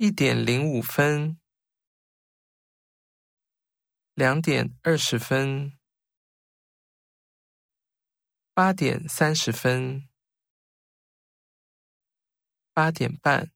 1:052:208:308:半